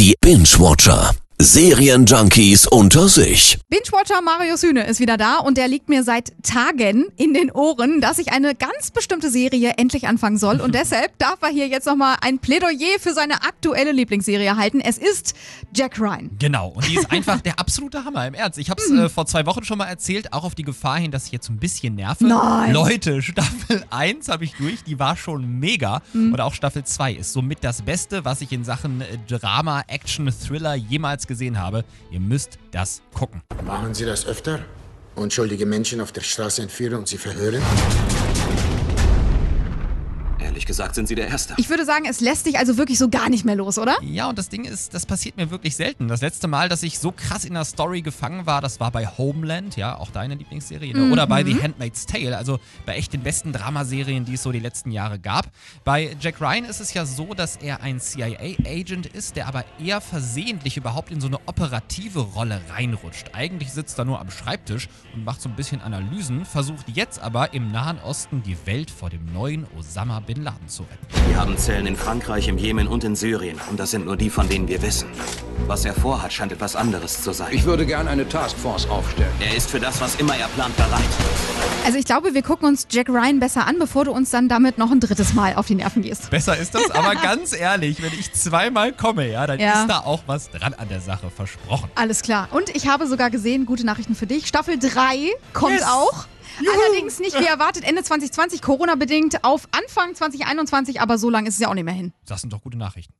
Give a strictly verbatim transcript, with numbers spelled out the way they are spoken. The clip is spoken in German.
Die Binge Watcher. Serienjunkies unter sich. Binge-Watcher Marius Hühne ist wieder da und der liegt mir seit Tagen in den Ohren, dass ich eine ganz bestimmte Serie endlich anfangen soll. Und deshalb darf er hier jetzt nochmal ein Plädoyer für seine aktuelle Lieblingsserie halten. Es ist Jack Ryan. Genau, und die ist einfach der absolute Hammer, im Ernst. Ich habe es äh, vor zwei Wochen schon mal erzählt, auch auf die Gefahr hin, dass ich jetzt ein bisschen nerve. Nein. Leute, Staffel eins habe ich durch, die war schon mega. Mhm. Und auch Staffel zwei ist somit das Beste, was ich in Sachen Drama, Action, Thriller jemals gesehen habe. Ihr müsst das gucken. Machen Sie das öfter? Unschuldige Menschen auf der Straße entführen und sie verhören? Ehrlich gesagt sind Sie der Erste. Ich würde sagen, es lässt dich also wirklich so gar nicht mehr los, oder? Ja, und das Ding ist, das passiert mir wirklich selten. Das letzte Mal, dass ich so krass in der Story gefangen war, das war bei Homeland, ja, auch deine Lieblingsserie, ne? Mhm. Oder bei The Handmaid's Tale, also bei echt den besten Dramaserien, die es so die letzten Jahre gab. Bei Jack Ryan ist es ja so, dass er ein C I A-Agent ist, der aber eher versehentlich überhaupt in so eine operative Rolle reinrutscht. Eigentlich sitzt er nur am Schreibtisch und macht so ein bisschen Analysen, versucht jetzt aber im Nahen Osten die Welt vor dem neuen Osama Bin Laden zu retten. Wir haben Zellen in Frankreich, im Jemen und in Syrien. Und das sind nur die, von denen wir wissen. Was er vorhat, scheint etwas anderes zu sein. Ich würde gern eine Taskforce aufstellen. Er ist für das, was immer er plant, bereit. Also ich glaube, wir gucken uns Jack Ryan besser an, bevor du uns dann damit noch ein drittes Mal auf die Nerven gehst. Besser ist das, aber ganz ehrlich, wenn ich zweimal komme, ja, dann ja. ist da auch was dran an der Sache, versprochen. Alles klar. Und ich habe sogar gesehen, gute Nachrichten für dich, Staffel drei kommt yes. auch. Juhu. Allerdings nicht wie erwartet Ende zwanzig zwanzig, Corona-bedingt auf Anfang zwanzig einundzwanzig, aber so lange ist es ja auch nicht mehr hin. Das sind doch gute Nachrichten.